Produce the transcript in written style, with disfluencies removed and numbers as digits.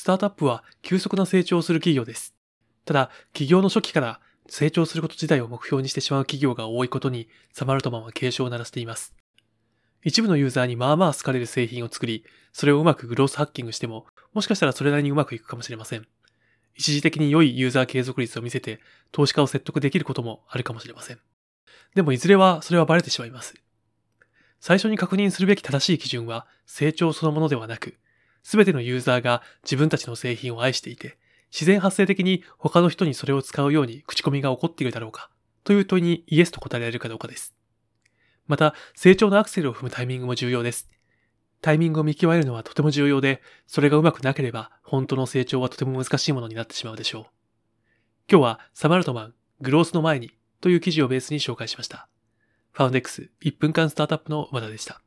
スタートアップは急速な成長をする企業です。ただ、起業の初期から成長すること自体を目標にしてしまう企業が多いことに、サマルトマンは警鐘を鳴らしています。一部のユーザーにまあまあ好かれる製品を作り、それをうまくグロースハッキングしても、もしかしたらそれなりにうまくいくかもしれません。一時的に良いユーザー継続率を見せて、投資家を説得できることもあるかもしれません。でもいずれはそれはバレてしまいます。最初に確認するべき正しい基準は、成長そのものではなく、すべてのユーザーが自分たちの製品を愛していて、自然発生的に他の人にそれを使うように口コミが起こっているだろうか、という問いにイエスと答えられるかどうかです。また、成長のアクセルを踏むタイミングも重要です。タイミングを見極めるのはとても重要で、それがうまくなければ、本当の成長はとても難しいものになってしまうでしょう。今日は、サマルトマン、グロースの前にという記事をベースに紹介しました。FoundX、1分間スタートアップの馬田でした。